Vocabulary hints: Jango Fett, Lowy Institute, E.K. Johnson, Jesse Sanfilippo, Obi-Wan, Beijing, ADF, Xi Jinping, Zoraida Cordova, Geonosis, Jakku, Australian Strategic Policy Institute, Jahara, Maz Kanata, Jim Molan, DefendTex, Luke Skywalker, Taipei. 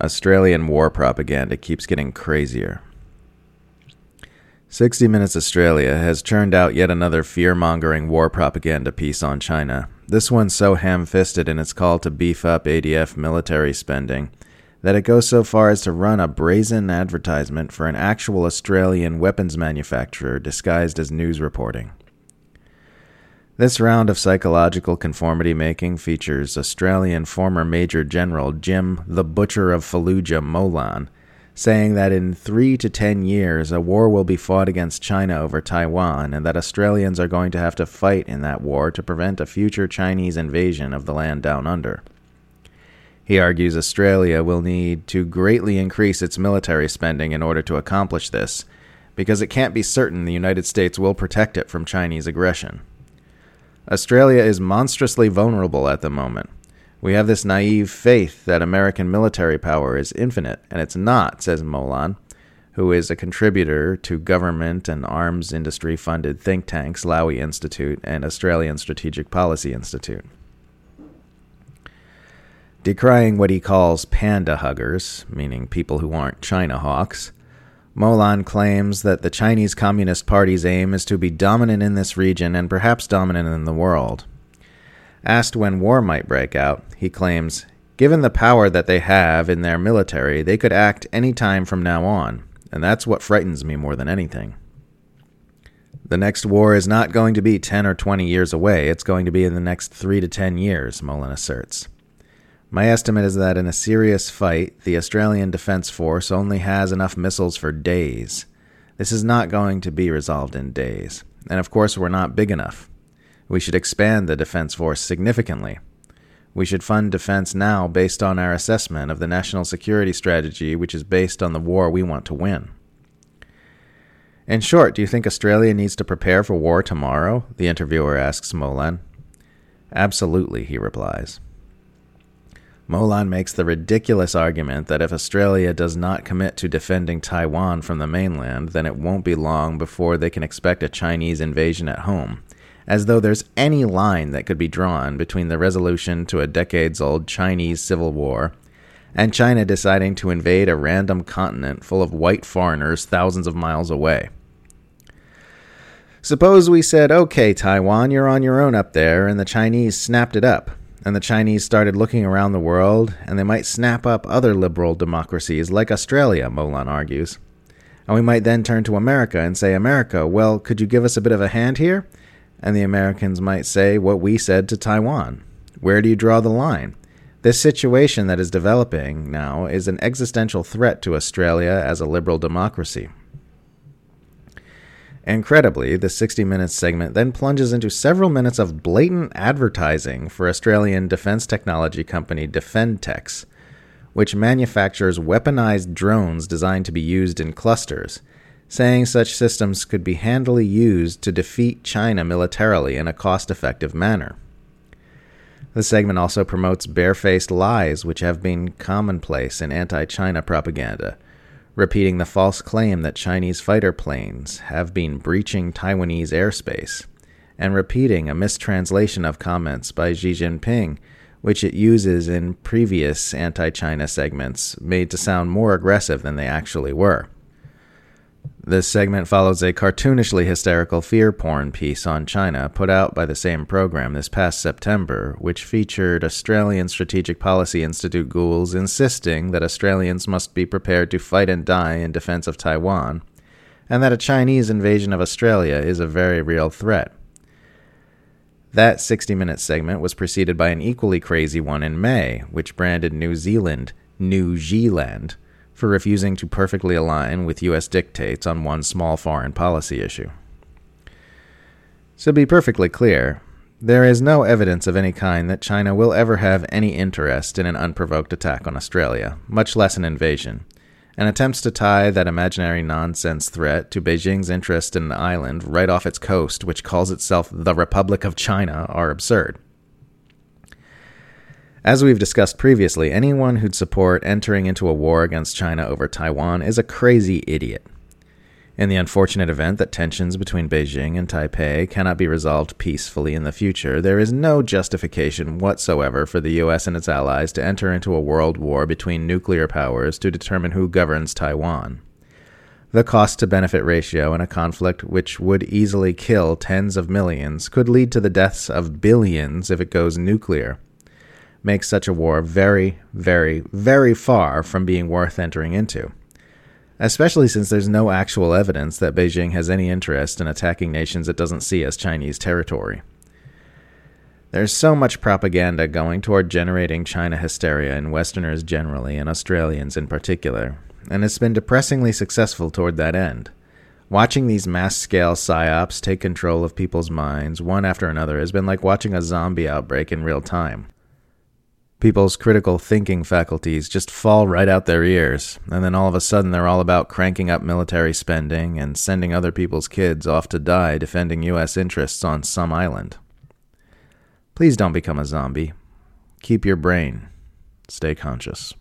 Australian war propaganda keeps getting crazier. 60 Minutes Australia has churned out yet another fear-mongering war propaganda piece on China, this one so ham-fisted in its call to beef up ADF military spending that it goes so far as to run a brazen advertisement for an actual Australian weapons manufacturer disguised as news reporting. This round of psychological conformity-making features Australian former Major General Jim "the Butcher of Fallujah" Molan, saying that in 3 to 10 years a war will be fought against China over Taiwan and that Australians are going to have to fight in that war to prevent a future Chinese invasion of the land down under. He argues Australia will need to greatly increase its military spending in order to accomplish this, because it can't be certain the United States will protect it from Chinese aggression. Australia is monstrously vulnerable at the moment. We have this naive faith that American military power is infinite, and it's not, says Molan, who is a contributor to government and arms industry-funded think tanks Lowy Institute and Australian Strategic Policy Institute. Decrying what he calls panda huggers, meaning people who aren't China hawks, Molan claims that the Chinese Communist Party's aim is to be dominant in this region and perhaps dominant in the world. Asked when war might break out, he claims, given the power that they have in their military, they could act any time from now on, and that's what frightens me more than anything. The next war is not going to be 10 or 20 years away, it's going to be in the next 3 to 10 years, Molan asserts. My estimate is that in a serious fight, the Australian Defence Force only has enough missiles for days. This is not going to be resolved in days, and of course we're not big enough. We should expand the Defense Force significantly. We should fund defense now based on our assessment of the national security strategy, which is based on the war we want to win. In short, do you think Australia needs to prepare for war tomorrow? The interviewer asks Molan. Absolutely, he replies. Molan makes the ridiculous argument that if Australia does not commit to defending Taiwan from the mainland, then it won't be long before they can expect a Chinese invasion at home, as though there's any line that could be drawn between the resolution to a decades-old Chinese civil war and China deciding to invade a random continent full of white foreigners thousands of miles away. Suppose we said, okay, Taiwan, you're on your own up there, and the Chinese snapped it up, and the Chinese started looking around the world, and they might snap up other liberal democracies like Australia, Molan argues. And we might then turn to America and say, America, well, could you give us a bit of a hand here? And the Americans might say what we said to Taiwan. Where do you draw the line? This situation that is developing now is an existential threat to Australia as a liberal democracy. Incredibly, the 60 Minutes segment then plunges into several minutes of blatant advertising for Australian defense technology company DefendTex, which manufactures weaponized drones designed to be used in clusters, saying such systems could be handily used to defeat China militarily in a cost-effective manner. The segment also promotes barefaced lies which have been commonplace in anti-China propaganda, repeating the false claim that Chinese fighter planes have been breaching Taiwanese airspace, and repeating a mistranslation of comments by Xi Jinping, which it uses in previous anti-China segments made to sound more aggressive than they actually were. This segment follows a cartoonishly hysterical fear porn piece on China put out by the same program this past September, which featured Australian Strategic Policy Institute ghouls insisting that Australians must be prepared to fight and die in defense of Taiwan, and that a Chinese invasion of Australia is a very real threat. That 60-minute segment was preceded by an equally crazy one in May, which branded New Zealand New Zealand, for refusing to perfectly align with U.S. dictates on one small foreign policy issue. To be perfectly clear, there is no evidence of any kind that China will ever have any interest in an unprovoked attack on Australia, much less an invasion, and attempts to tie that imaginary nonsense threat to Beijing's interest in an island right off its coast which calls itself the Republic of China are absurd. As we've discussed previously, anyone who'd support entering into a war against China over Taiwan is a crazy idiot. in the unfortunate event that tensions between Beijing and Taipei cannot be resolved peacefully in the future, there is no justification whatsoever for the U.S. and its allies to enter into a world war between nuclear powers to determine who governs Taiwan. The cost-to-benefit ratio in a conflict which would easily kill tens of millions could lead to the deaths of billions if it goes nuclear. Makes such a war very, very, very far from being worth entering into. Especially since there's no actual evidence that Beijing has any interest in attacking nations it doesn't see as Chinese territory. There's so much propaganda going toward generating China hysteria in Westerners generally and Australians in particular, and it's been depressingly successful toward that end. Watching these mass-scale psyops take control of people's minds one after another has been like watching a zombie outbreak in real time. People's critical thinking faculties just fall right out their ears, and then all of a sudden they're all about cranking up military spending and sending other people's kids off to die defending U.S. interests on some island. Please don't become a zombie. Keep your brain. Stay conscious.